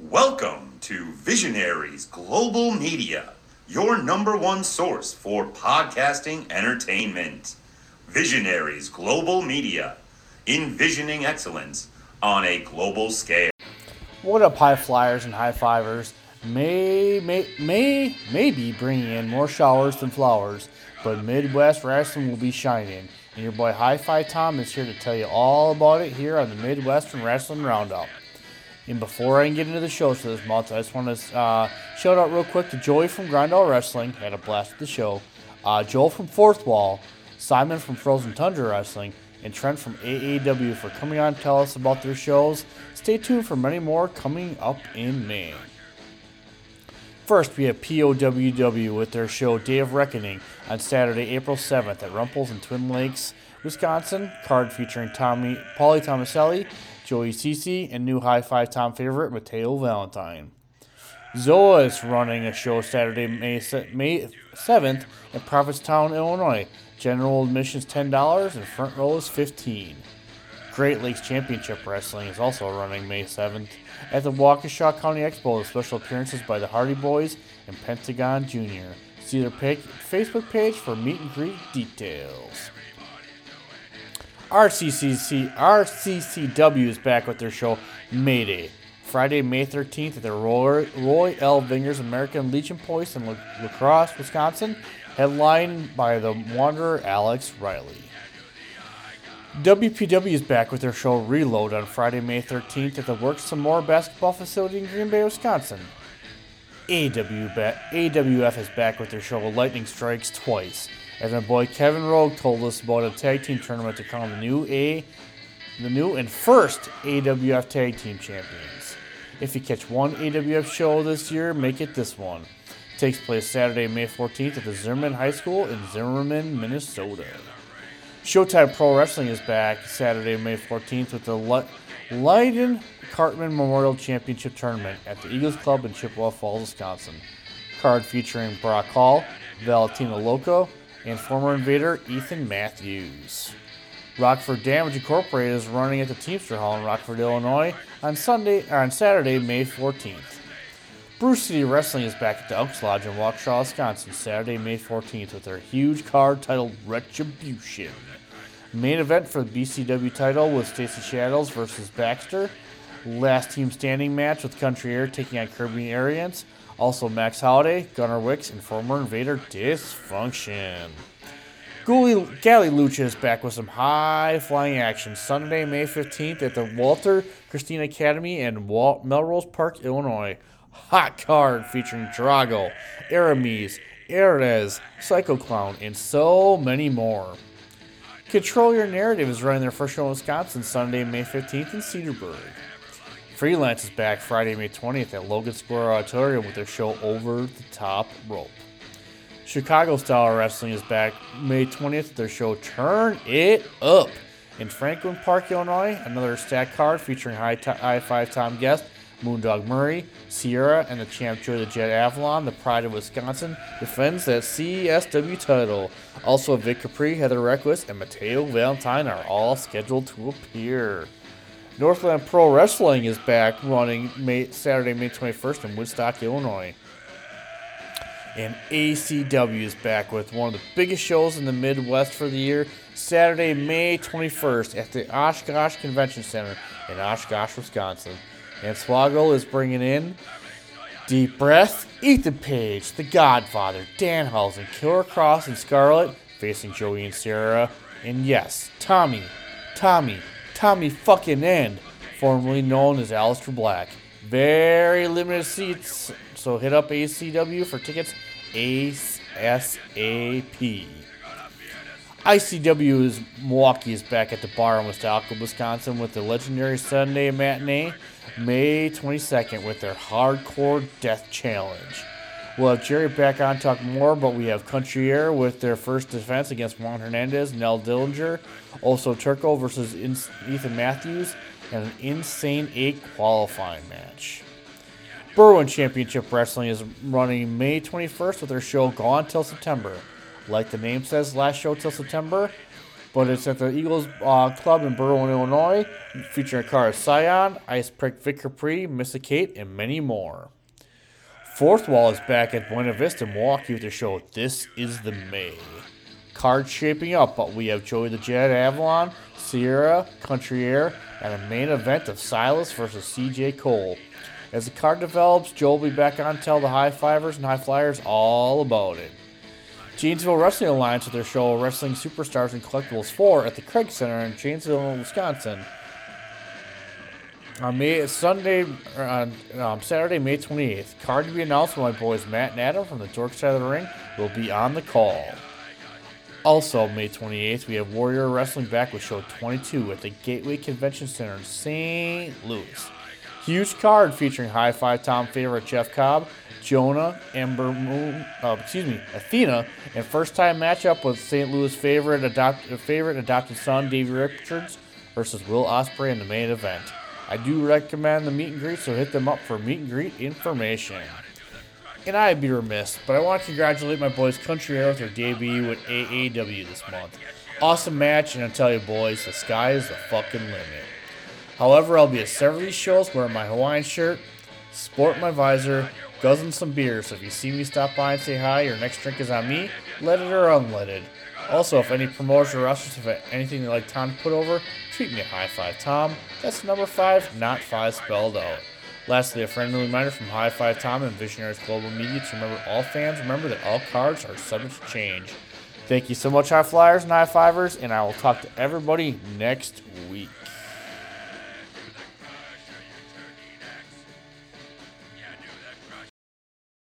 Welcome to Visionaries Global Media, your #1 source for podcasting entertainment. Visionaries Global Media, envisioning excellence on a global scale. What up, high flyers and high fivers? Maybe bringing in more showers than flowers, but Midwest Wrestling will be shining. And your boy Hi-Fi Tom is here to tell you all about it here on the Midwestern Wrestling Roundup. And before I can get into the shows for this month, I just want to shout out real quick to Joey from Grindel Wrestling. Had a blast at the show. Joel from Fourth Wall. Simon from Frozen Tundra Wrestling. And Trent from AAW for coming on to tell us about their shows. Stay tuned for many more coming up in May. First, we have POWW with their show Day of Reckoning on Saturday, April 7th at Rumples in Twin Lakes, Wisconsin. Card featuring Paulie Tomaselli, Joey Cece, and new Hi-Fi Tom favorite Mateo Valentine. Zola is running a show Saturday, May 7th in Prophetstown, Illinois. General admission is $10 and front row is $15. Great Lakes Championship Wrestling is also running May 7th at the Waukesha County Expo with special appearances by the Hardy Boys and Pentagon Jr. See their Facebook page for meet and greet details. RCCW is back with their show Mayday, Friday, May 13th at the Roy L. Vingers American Legion Post in La Crosse, Wisconsin, headlined by the Wanderer Alex Riley. WPW is back with their show Reload on Friday, May 13th at the Works Some More Basketball Facility in Green Bay, Wisconsin. AWF is back with their show Lightning Strikes Twice, as my boy Kevin Rogue told us about a tag team tournament to crown the new and first AWF tag team champions. If you catch one AWF show this year, make it this one. It takes place Saturday, May 14th at the Zimmerman High School in Zimmerman, Minnesota. Showtime Pro Wrestling is back Saturday, May 14th with the Leiden Cartman Memorial Championship Tournament at the Eagles Club in Chippewa Falls, Wisconsin. Card featuring Brock Hall, Valentina Loco, and former Invader Ethan Matthews. Rockford Damage Incorporated is running at the Teamster Hall in Rockford, Illinois on Saturday, May 14th. Bruce City Wrestling is back at the Elks Lodge in Waukesha, Wisconsin, Saturday, May 14th with their huge card titled Retribution. Main event for the BCW title was Stacy Shadows versus Baxter. Last team standing match with Country Air taking on Kirby Arians. Also Max Holiday, Gunnar Wicks, and former Invader Dysfunction. Gally Lucha is back with some high-flying action Sunday, May 15th at the Walter Christine Academy in Melrose Park, Illinois. Hot card featuring Drago, Aramis, Erez, Psycho Clown, and so many more. Control Your Narrative is running their first show in Wisconsin Sunday, May 15th in Cedarburg. Freelance is back Friday, May 20th at Logan Square Auditorium with their show Over the Top Rope. Chicago Style Wrestling is back May 20th at their show Turn It Up in Franklin Park, Illinois. Another stack card featuring high-five Tom guest Moondog Murray, Sierra, and the champ Joey the Jet Avalon, the pride of Wisconsin, defends that CSW title. Also, Vic Capri, Heather Reckless, and Mateo Valentine are all scheduled to appear. Northland Pro Wrestling is back running Saturday, May 21st in Woodstock, Illinois. And ACW is back with one of the biggest shows in the Midwest for the year, Saturday, May 21st at the Oshkosh Convention Center in Oshkosh, Wisconsin. And Swaggle is bringing in Deep Breath, Ethan Page, The Godfather, Danhausen, Killer Cross, and Scarlet facing Joey and Sarah. And yes, Tommy fucking End, formerly known as Aleister Black. Very limited seats, so hit up ACW for tickets ASAP. ICW Milwaukee is back at the bar in Westoka, Wisconsin with the legendary Sunday matinee, May 22nd with their Hardcore Death Challenge. We'll have Jerry back on to talk more, but we have Country Air with their first defense against Juan Hernandez, Nell Dillinger, also Turco versus Ethan Matthews, and an Insane 8 qualifying match. Berwyn Championship Wrestling is running May 21st with their show Gone Till September. Like the name says, last show till September. but it's at the Eagles Club in Berwyn, Illinois, featuring Cara Scion, Ice Prick Vic Capri, Missa Kate, and many more. Fourth Wall is back at Buena Vista, Milwaukee with their show This Is the May. Card shaping up, but we have Joey the Jet Avalon, Sierra, Country Air, and a main event of Silas versus CJ Cole. As the card develops, Joe will be back on to tell the high fivers and high flyers all about it. Janesville Wrestling Alliance with their show Wrestling Superstars and Collectibles 4 at the Craig Center in Janesville, Wisconsin. Saturday, May 28th, card to be announced when my boys Matt and Adam from the Dork Side of the Ring will be on the call. Also, May 28th, we have Warrior Wrestling back with show 22 at the Gateway Convention Center in St. Louis. Huge card featuring Hi-Fi Tom favorite Jeff Cobb, Jonah, Athena, and first-time matchup with St. Louis favorite adopted son Davey Richards versus Will Ospreay in the main event. I do recommend the meet and greet, so hit them up for meet and greet information. And I'd be remiss, but I want to congratulate my boys Country Air with their debut with AAW this month. Awesome match, and I tell you boys, the sky is the fucking limit. However, I'll be at several of these shows wearing my Hawaiian shirt, sport my visor, guzzling some beer, so if you see me stop by and say hi, your next drink is on me, leaded or unleaded. Also, if any promoters or wrestlers have anything they like Tom to put over, tweet me at Hi-Fi Tom. That's number 5, not 5 spelled out. Lastly, a friendly reminder from Hi-Fi Tom and Visionaries Global Media to remember all fans, remember that all cards are subject to change. Thank you so much, High Flyers and High Fivers, and I will talk to everybody next week.